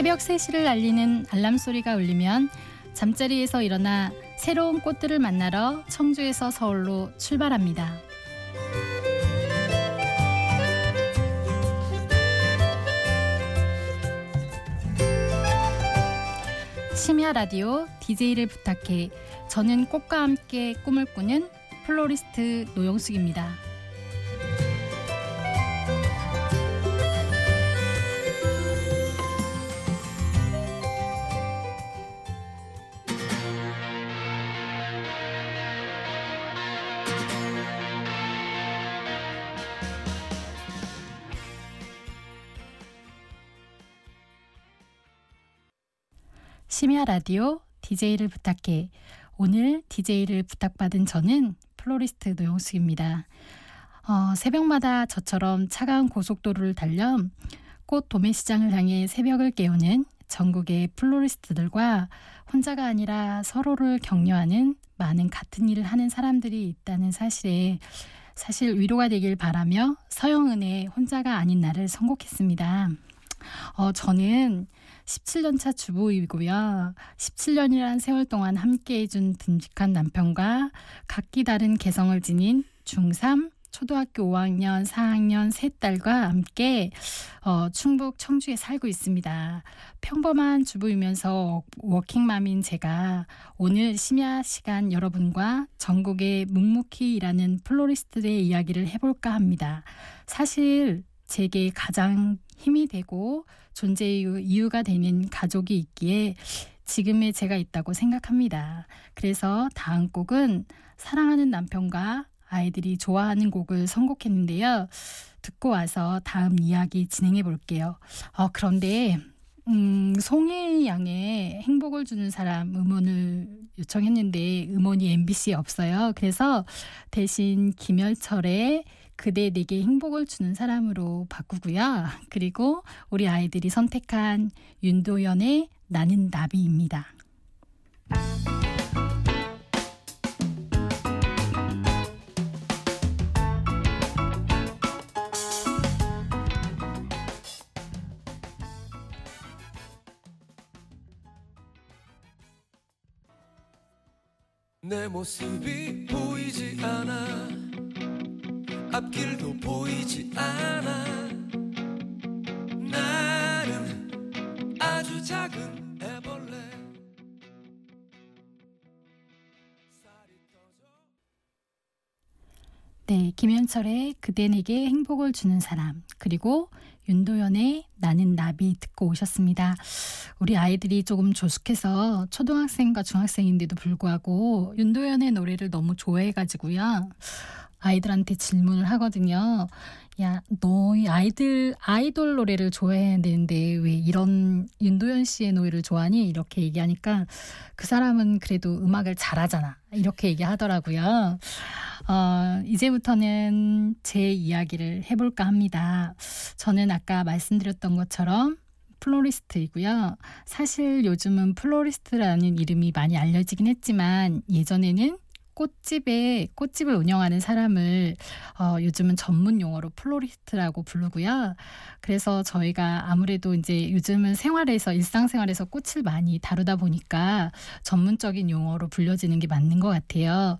새벽 3시를 알리는 알람 소리가 울리면 잠자리에서 일어나 새로운 꽃들을 만나러 청주에서 서울로 출발합니다. 심야 라디오 DJ를 부탁해. 저는 꽃과 함께 꿈을 꾸는 플로리스트 노영숙입니다. 심야 라디오 DJ를 부탁해. 오늘 DJ를 부탁받은 저는 플로리스트 노영숙입니다. 새벽마다 저처럼 차가운 고속도로를 달려 꽃 도매시장을 향해 새벽을 깨우는 전국의 플로리스트들과 혼자가 아니라 서로를 격려하는 많은 같은 일을 하는 사람들이 있다는 사실 위로가 되길 바라며 서영은의 혼자가 아닌 나를 선곡했습니다. 저는 17년차 주부이고요. 17년이란 세월 동안 함께해준 듬직한 남편과 각기 다른 개성을 지닌 중3, 초등학교 5학년, 4학년 세 딸과 함께 충북 청주에 살고 있습니다. 평범한 주부이면서 워킹맘인 제가 오늘 심야 시간 여러분과 전국에 묵묵히 일하는 플로리스트들의 이야기를 해볼까 합니다. 사실 제게 가장 힘이 되고 존재의 이유가 되는 가족이 있기에 지금의 제가 있다고 생각합니다. 그래서 다음 곡은 사랑하는 남편과 아이들이 좋아하는 곡을 선곡했는데요. 듣고 와서 다음 이야기 진행해 볼게요. 그런데 송혜 양의 행복을 주는 사람 음원을 요청했는데 음원이 MBC에 없어요. 그래서 대신 김열철의 그대 내게 행복을 주는 사람으로 바꾸고요. 그리고 우리 아이들이 선택한 윤도현의 나는 나비입니다. 내 모습이 보이지 않아 앞길도 보이지 않아 나는 아주 작은 애벌레 살이 떠져. 네, 김현철의 그대 내게 행복을 주는 사람 그리고 윤도현의 나는 나비 듣고 오셨습니다. 우리 아이들이 조금 조숙해서 초등학생과 중학생인데도 불구하고 윤도현의 노래를 너무 좋아해가지고요. 아이들한테 질문을 하거든요. 야, 너희 아이들 아이돌 노래를 좋아해야 되는데 왜 이런 윤도현 씨의 노래를 좋아하니? 이렇게 얘기하니까 그 사람은 그래도 음악을 잘하잖아. 이렇게 얘기하더라고요. 이제부터는 제 이야기를 해볼까 합니다. 저는 아까 말씀드렸던 것처럼 플로리스트이고요. 사실 요즘은 플로리스트라는 이름이 많이 알려지긴 했지만 예전에는 꽃집을 운영하는 사람을 요즘은 전문 용어로 플로리스트라고 부르고요. 그래서 저희가 아무래도 이제 요즘은 일상생활에서 꽃을 많이 다루다 보니까 전문적인 용어로 불려지는 게 맞는 것 같아요.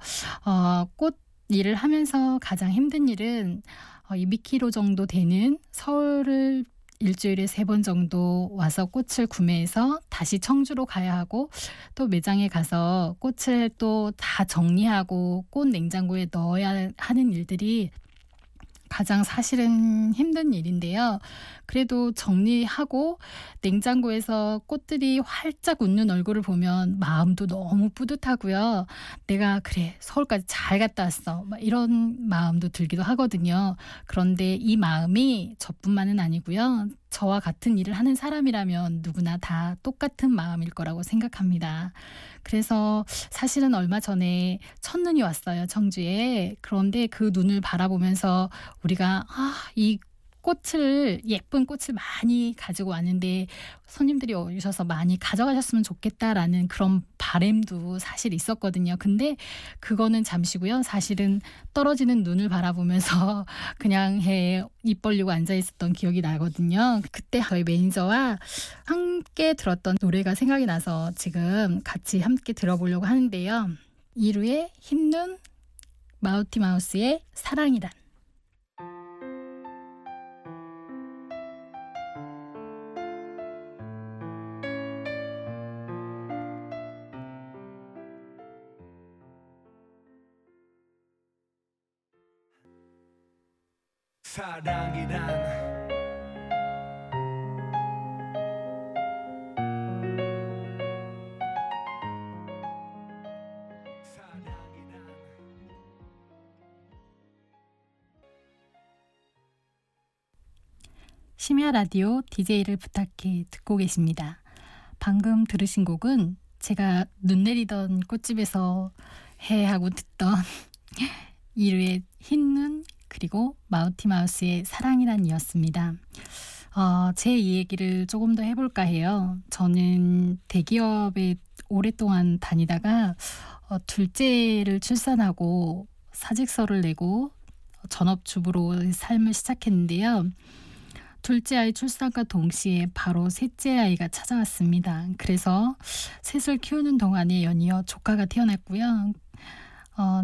꽃 일을 하면서 가장 힘든 일은 200km 정도 되는 서울을 일주일에 3번 정도 와서 꽃을 구매해서 다시 청주로 가야 하고 또 매장에 가서 꽃을 또 다 정리하고 꽃 냉장고에 넣어야 하는 일들이 가장 사실은 힘든 일인데요. 그래도 정리하고 냉장고에서 꽃들이 활짝 웃는 얼굴을 보면 마음도 너무 뿌듯하고요. 내가 그래 서울까지 잘 갔다 왔어. 막 이런 마음도 들기도 하거든요. 그런데 이 마음이 저뿐만은 아니고요. 저와 같은 일을 하는 사람이라면 누구나 다 똑같은 마음일 거라고 생각합니다. 그래서 사실은 얼마 전에 첫눈이 왔어요, 청주에. 그런데 그 눈을 바라보면서 우리가 이 꽃을 예쁜 꽃을 많이 가지고 왔는데 손님들이 오셔서 많이 가져가셨으면 좋겠다라는 그런 바램도 사실 있었거든요. 근데 그거는 잠시고요. 사실은 떨어지는 눈을 바라보면서 그냥 입 벌리고 앉아있었던 기억이 나거든요. 그때 저희 매니저와 함께 들었던 노래가 생각이 나서 지금 같이 함께 들어보려고 하는데요. 이루의 흰눈, 마우티마우스의 사랑이란. 사랑이란 심야 라디오 DJ를 부탁해 듣고 계십니다. 방금 들으신 곡은 제가 눈 내리던 꽃집에서 해 하고 듣던 이루의 흰눈 그리고 마우티마우스의 사랑이란 이었습니다. 제 이 얘기를 조금 더 해볼까 해요. 저는 대기업에 오랫동안 다니다가 둘째를 출산하고 사직서를 내고 전업주부로 삶을 시작했는데요. 둘째 아이 출산과 동시에 바로 셋째 아이가 찾아왔습니다. 그래서 셋을 키우는 동안에 연이어 조카가 태어났고요.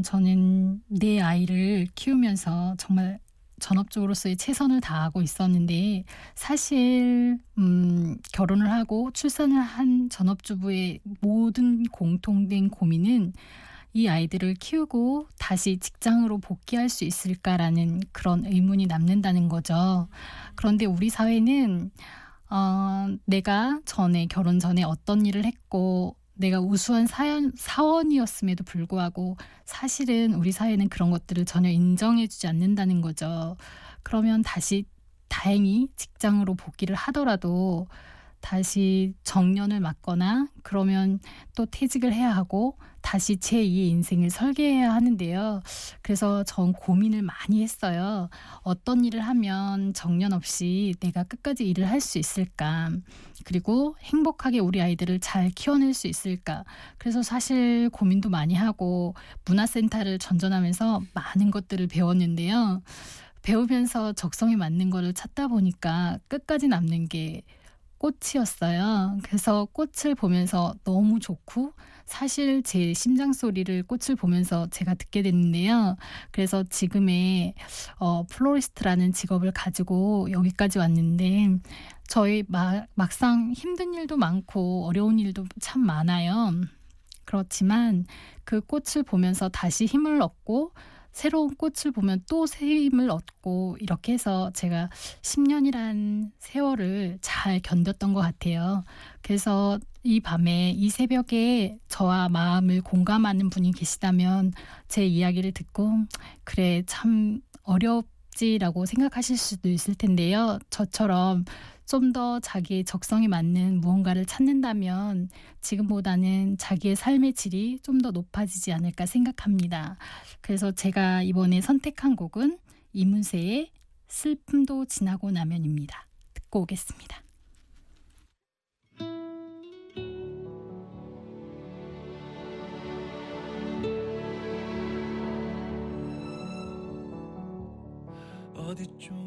저는 내 아이를 키우면서 정말 전업주부로서의 최선을 다하고 있었는데 사실 결혼을 하고 출산을 한 전업주부의 모든 공통된 고민은 이 아이들을 키우고 다시 직장으로 복귀할 수 있을까라는 그런 의문이 남는다는 거죠. 그런데 우리 사회는 내가 결혼 전에 어떤 일을 했고 내가 우수한 사원이었음에도 불구하고 사실은 우리 사회는 그런 것들을 전혀 인정해주지 않는다는 거죠. 그러면 다시 다행히 직장으로 복귀를 하더라도 다시 정년을 맞거나 그러면 또 퇴직을 해야 하고 다시 제2의 인생을 설계해야 하는데요. 그래서 전 고민을 많이 했어요. 어떤 일을 하면 정년 없이 내가 끝까지 일을 할 수 있을까? 그리고 행복하게 우리 아이들을 잘 키워낼 수 있을까? 그래서 사실 고민도 많이 하고 문화센터를 전전하면서 많은 것들을 배웠는데요. 배우면서 적성에 맞는 거를 찾다 보니까 끝까지 남는 게 꽃이었어요. 그래서 꽃을 보면서 너무 좋고 사실 제 심장 소리를 꽃을 보면서 제가 듣게 됐는데요. 그래서 지금의 플로리스트라는 직업을 가지고 여기까지 왔는데 저희 막상 힘든 일도 많고 어려운 일도 참 많아요. 그렇지만 그 꽃을 보면서 다시 힘을 얻고 새로운 꽃을 보면 또 새 힘을 얻고 이렇게 해서 제가 10년이란 세월을 잘 견뎠던 것 같아요. 그래서 이 밤에 이 새벽에 저와 마음을 공감하는 분이 계시다면 제 이야기를 듣고 그래 참 어렵지라고 생각하실 수도 있을 텐데요. 저처럼 좀 더 자기의 적성에 맞는 무언가를 찾는다면 지금보다는 자기의 삶의 질이 좀 더 높아지지 않을까 생각합니다. 그래서 제가 이번에 선택한 곡은 이문세의 슬픔도 지나고 나면입니다. 듣고 오겠습니다. 어디 좋아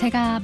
제가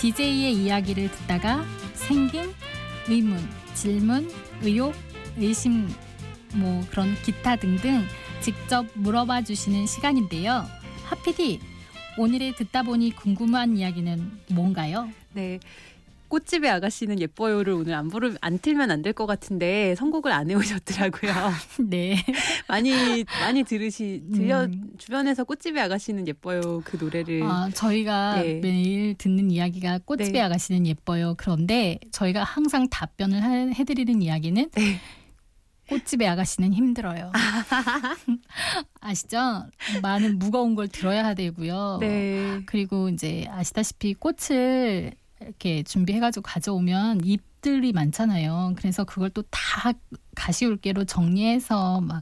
DJ의 이야기를 듣다가 생긴 의문, 질문, 의혹, 의심, 그런 기타 등등 직접 물어봐 주시는 시간인데요. 하피디, 오늘의 듣다 보니 궁금한 이야기는 뭔가요? 네. 꽃집의 아가씨는 예뻐요를 오늘 안 틀면 안 될 것 같은데 선곡을 안 해오셨더라고요. 네. 많이 주변에서 꽃집의 아가씨는 예뻐요 그 노래를. 저희가 매일 듣는 이야기가 꽃집의 아가씨는 예뻐요. 그런데 저희가 항상 답변을 해드리는 이야기는 꽃집의 아가씨는 힘들어요. 아시죠? 많은 무거운 걸 들어야 되고요. 네. 그리고 이제 아시다시피 꽃을 이렇게 준비해가지고 가져오면 잎들이 많잖아요. 그래서 그걸 또 다 가시울게로 정리해서 막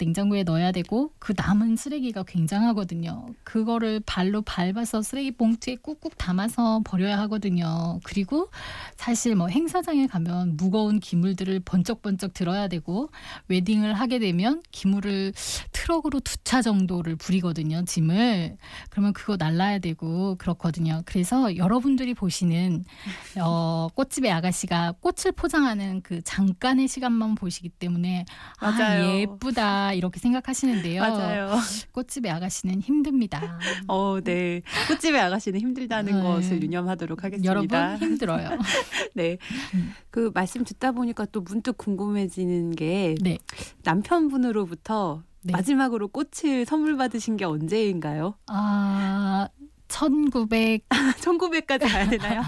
냉장고에 넣어야 되고 그 남은 쓰레기가 굉장하거든요. 그거를 발로 밟아서 쓰레기 봉투에 꾹꾹 담아서 버려야 하거든요. 그리고 사실 행사장에 가면 무거운 기물들을 번쩍번쩍 들어야 되고 웨딩을 하게 되면 기물을 트럭으로 2차 정도를 부리거든요. 짐을. 그러면 그거 날라야 되고 그렇거든요. 그래서 여러분들이 보시는 꽃집의 아가씨가 꽃을 포장하는 그 잠깐의 시간만 보시기 때문에 예쁘다. 이렇게 생각하시는데요. 맞아요. 꽃집의 아가씨는 힘듭니다. 네. 꽃집의 아가씨는 힘들다는 것을 유념하도록 하겠습니다. 여러분 힘들어요. 네. 그 말씀 듣다 보니까 또 문득 궁금해지는 게 남편분으로부터 마지막으로 꽃을 선물 받으신 게 언제인가요? 1900까지 가야 되나요?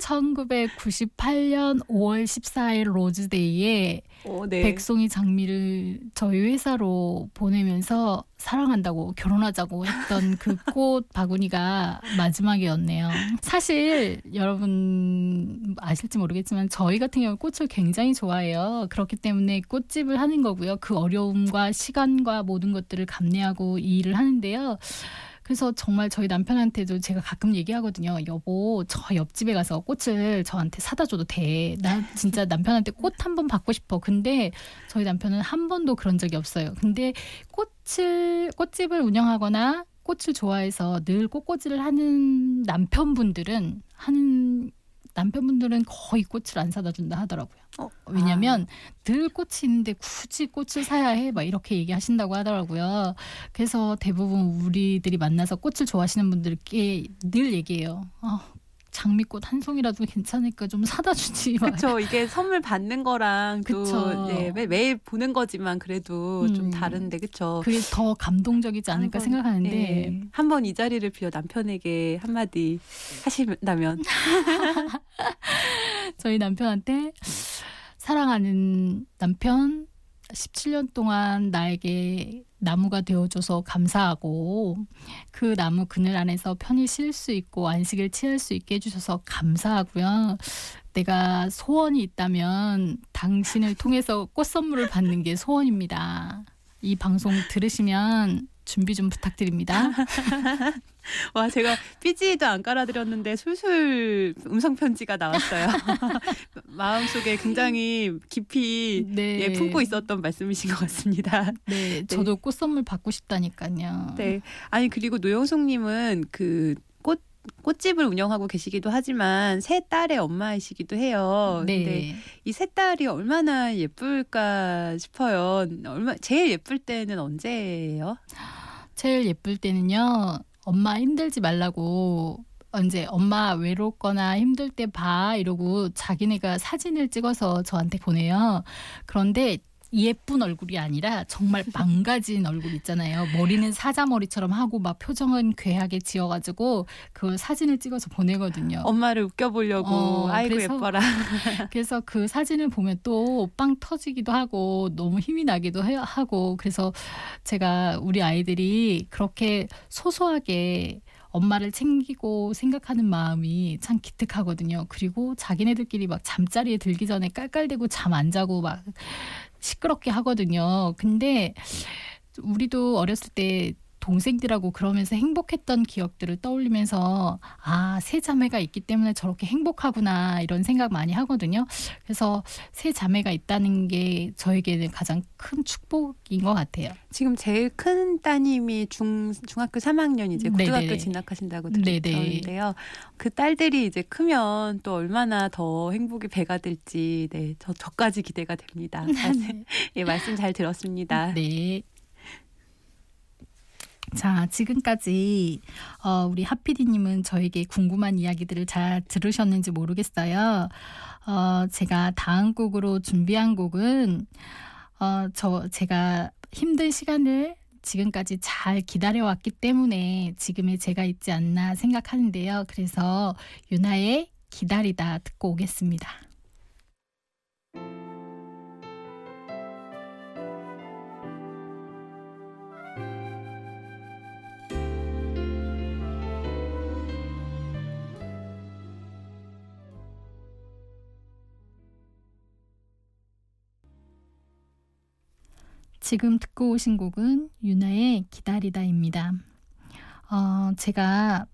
1998년 5월 14일 로즈데이에 백송이 장미를 저희 회사로 보내면서 사랑한다고 결혼하자고 했던 그 꽃 바구니가 마지막이었네요. 사실 여러분 아실지 모르겠지만 저희 같은 경우 꽃을 굉장히 좋아해요. 그렇기 때문에 꽃집을 하는 거고요. 그 어려움과 시간과 모든 것들을 감내하고 이 일을 하는데요. 그래서 정말 저희 남편한테도 제가 가끔 얘기하거든요. 여보, 저 옆집에 가서 꽃을 저한테 사다 줘도 돼. 나 진짜 남편한테 꽃 한 번 받고 싶어. 근데 저희 남편은 한 번도 그런 적이 없어요. 근데 꽃집을 운영하거나 꽃을 좋아해서 늘 꽃꽂이를 하는 남편분들은 거의 꽃을 안 사다 준다 하더라고요. 왜냐하면 늘 꽃이 있는데 굳이 꽃을 사야 해. 막 이렇게 얘기하신다고 하더라고요. 그래서 대부분 우리들이 만나서 꽃을 좋아하시는 분들께 늘 얘기해요. 장미꽃 한 송이라도 괜찮으니까 좀 사다 주지. 그렇죠. 이게 선물 받는 거랑 또 매일 보는 거지만 그래도 좀 다른데 그렇죠. 그게 더 감동적이지 않을까 생각하는데 한번 이 자리를 빌어 남편에게 한마디 하신다면 저희 남편한테 사랑하는 남편 17년 동안 나에게 나무가 되어줘서 감사하고 그 나무 그늘 안에서 편히 쉴 수 있고 안식을 취할 수 있게 해주셔서 감사하고요. 내가 소원이 있다면 당신을 통해서 꽃 선물을 받는 게 소원입니다. 이 방송 들으시면 준비 좀 부탁드립니다. 와, 제가 삐지도 안 깔아드렸는데 술술 음성편지가 나왔어요. 마음속에 굉장히 깊이 품고 있었던 말씀이신 것 같습니다. 네, 저도 꽃 선물 받고 싶다니까요. 네, 아니 그리고 노영숙님은 그 꽃집을 운영하고 계시기도 하지만 세 딸의 엄마이시기도 해요. 근데 이 세 딸이 얼마나 예쁠까 싶어요. 제일 예쁠 때는 언제예요? 제일 예쁠 때는요. 엄마 힘들지 말라고 언제 엄마 외롭거나 힘들 때 봐 이러고 자기네가 사진을 찍어서 저한테 보내요. 그런데 예쁜 얼굴이 아니라 정말 망가진 얼굴 있잖아요. 머리는 사자머리처럼 하고 막 표정은 괴하게 지어가지고 그걸 사진을 찍어서 보내거든요. 엄마를 웃겨보려고 아이고 그래서, 예뻐라. 그래서 그 사진을 보면 또 빵 터지기도 하고 너무 힘이 나기도 하고 그래서 제가 우리 아이들이 그렇게 소소하게 엄마를 챙기고 생각하는 마음이 참 기특하거든요. 그리고 자기네들끼리 막 잠자리에 들기 전에 깔깔대고 잠 안 자고 막 시끄럽게 하거든요. 근데 우리도 어렸을 때 동생들하고 그러면서 행복했던 기억들을 떠올리면서 아, 세 자매가 있기 때문에 저렇게 행복하구나 이런 생각 많이 하거든요. 그래서 세 자매가 있다는 게 저에게는 가장 큰 축복인 것 같아요. 지금 제일 큰 따님이 중학교 3학년 이제 고등학교 네네. 진학하신다고 들었는데요. 그 딸들이 이제 크면 또 얼마나 더 행복이 배가 될지 네, 저까지 기대가 됩니다. 네. 예, 말씀 잘 들었습니다. 네. 자, 지금까지 우리 핫피디님은 저에게 궁금한 이야기들을 잘 들으셨는지 모르겠어요. 제가 다음 곡으로 준비한 곡은 제가 힘든 시간을 지금까지 잘 기다려왔기 때문에 지금의 제가 있지 않나 생각하는데요. 그래서 유나의 기다리다 듣고 오겠습니다. 지금 듣고 오신 곡은 유나의 기다리다입니다. 제가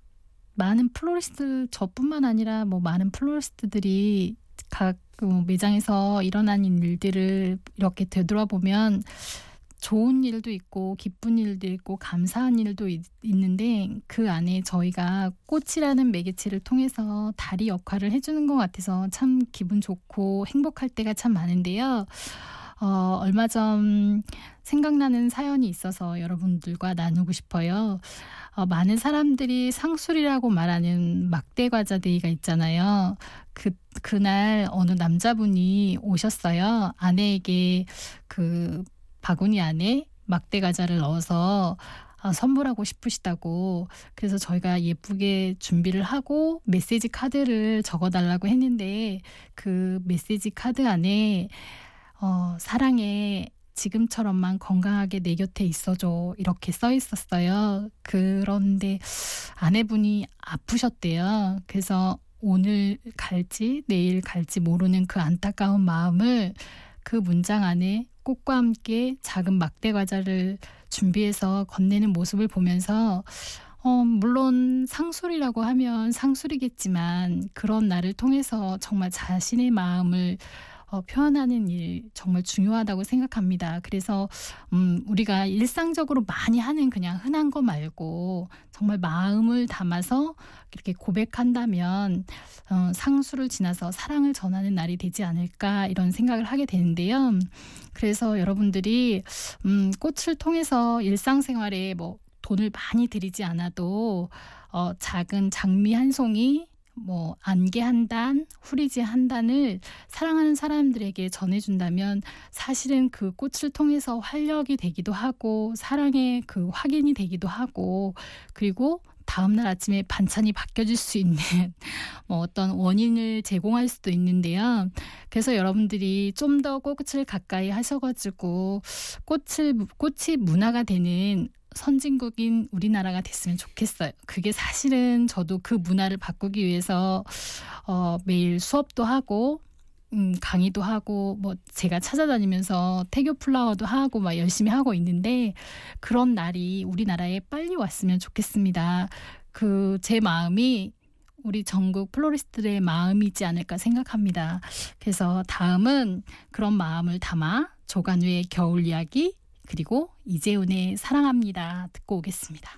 많은 플로리스트, 저뿐만 아니라 많은 플로리스트들이 각 매장에서 일어난 일들을 이렇게 되돌아보면 좋은 일도 있고 기쁜 일도 있고 감사한 일도 있는데 그 안에 저희가 꽃이라는 매개체를 통해서 달이 역할을 해주는 것 같아서 참 기분 좋고 행복할 때가 참 많은데요. 얼마 전 생각나는 사연이 있어서 여러분들과 나누고 싶어요. 많은 사람들이 상술이라고 말하는 막대과자 데이가 있잖아요. 그날 어느 남자분이 오셨어요. 아내에게 그 바구니 안에 막대과자를 넣어서 선물하고 싶으시다고. 그래서 저희가 예쁘게 준비를 하고 메시지 카드를 적어달라고 했는데 그 메시지 카드 안에 사랑해, 지금처럼만 건강하게 내 곁에 있어줘 이렇게 써 있었어요. 그런데 아내분이 아프셨대요. 그래서 오늘 갈지 내일 갈지 모르는 그 안타까운 마음을 그 문장 안에 꽃과 함께 작은 막대 과자를 준비해서 건네는 모습을 보면서 물론 상술이라고 하면 상술이겠지만 그런 나를 통해서 정말 자신의 마음을 표현하는 일 정말 중요하다고 생각합니다. 그래서 우리가 일상적으로 많이 하는 그냥 흔한 거 말고 정말 마음을 담아서 이렇게 고백한다면 상수를 지나서 사랑을 전하는 날이 되지 않을까 이런 생각을 하게 되는데요. 그래서 여러분들이 꽃을 통해서 일상생활에 돈을 많이 들이지 않아도 작은 장미 한 송이 안개 한 단, 후리지 한 단을 사랑하는 사람들에게 전해준다면 사실은 그 꽃을 통해서 활력이 되기도 하고 사랑의 그 확인이 되기도 하고 그리고 다음날 아침에 반찬이 바뀌어질 수 있는 어떤 원인을 제공할 수도 있는데요. 그래서 여러분들이 좀 더 꽃을 가까이 하셔가지고 꽃이 문화가 되는 선진국인 우리나라가 됐으면 좋겠어요. 그게 사실은 저도 그 문화를 바꾸기 위해서 매일 수업도 하고 강의도 하고 제가 찾아다니면서 태교 플라워도 하고 열심히 하고 있는데 그런 날이 우리나라에 빨리 왔으면 좋겠습니다. 제 마음이 우리 전국 플로리스트들의 마음이지 않을까 생각합니다. 그래서 다음은 그런 마음을 담아 조간우의 겨울 이야기 그리고 이재훈의 사랑합니다 듣고 오겠습니다.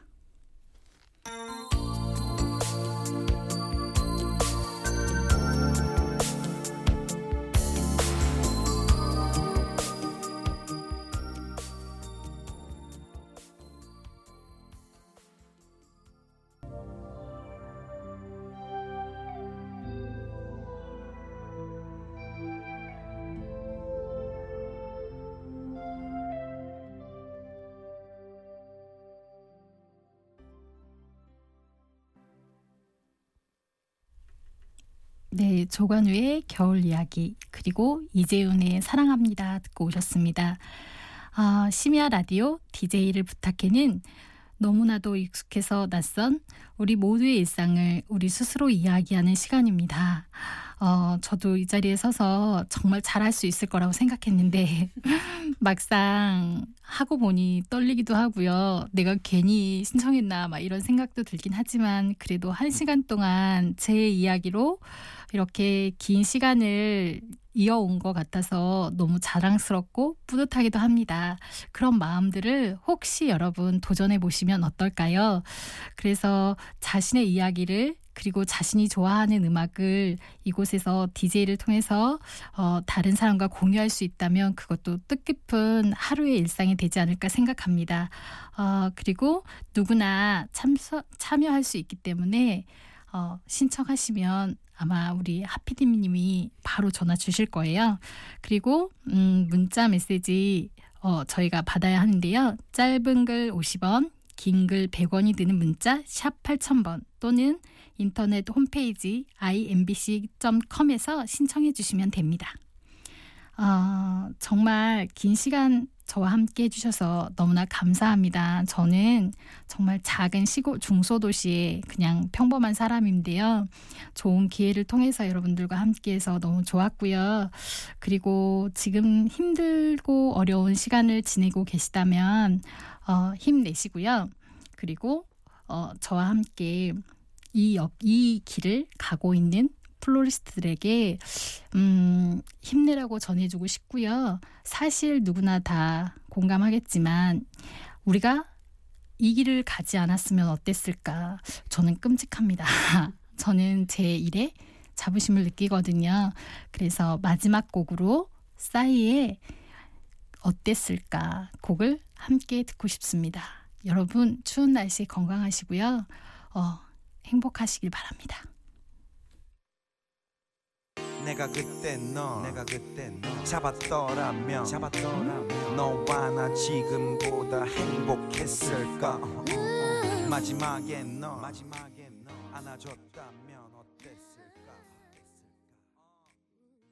네, 조관우의 겨울 이야기 그리고 이재훈의 사랑합니다 듣고 오셨습니다. 심야 라디오 DJ를 부탁해는 너무나도 익숙해서 낯선 우리 모두의 일상을 우리 스스로 이야기하는 시간입니다. 저도 이 자리에 서서 정말 잘할 수 있을 거라고 생각했는데 막상 하고 보니 떨리기도 하고요. 내가 괜히 신청했나 막 이런 생각도 들긴 하지만 그래도 한 시간 동안 제 이야기로 이렇게 긴 시간을 이어온 것 같아서 너무 자랑스럽고 뿌듯하기도 합니다. 그런 마음들을 혹시 여러분 도전해 보시면 어떨까요? 그래서 자신의 이야기를 그리고 자신이 좋아하는 음악을 이곳에서 DJ를 통해서 다른 사람과 공유할 수 있다면 그것도 뜻깊은 하루의 일상이 되지 않을까 생각합니다. 그리고 누구나 참여할 수 있기 때문에 신청하시면 아마 우리 하피디님이 바로 전화 주실 거예요. 그리고 문자 메시지 저희가 받아야 하는데요. 짧은 글 50원, 긴 글 100원이 드는 문자 샵 8000번 또는 인터넷 홈페이지 imbc.com에서 신청해 주시면 됩니다. 정말 긴 시간 저와 함께 해주셔서 너무나 감사합니다. 저는 정말 작은 시골 중소도시의 그냥 평범한 사람인데요. 좋은 기회를 통해서 여러분들과 함께해서 너무 좋았고요. 그리고 지금 힘들고 어려운 시간을 지내고 계시다면 힘내시고요. 그리고 저와 함께 이 길을 가고 있는 플로리스트들에게 힘내라고 전해주고 싶고요. 사실 누구나 다 공감하겠지만 우리가 이 길을 가지 않았으면 어땠을까? 저는 끔찍합니다. 저는 제 일에 자부심을 느끼거든요. 그래서 마지막 곡으로 싸이의 어땠을까 곡을 함께 듣고 싶습니다. 여러분 추운 날씨 건강하시고요. 행복하시길 바랍니다. 내가 그때 너 잡았더라면 너와 나 지금보다 행복했을까 마지막에 너 안아줬다면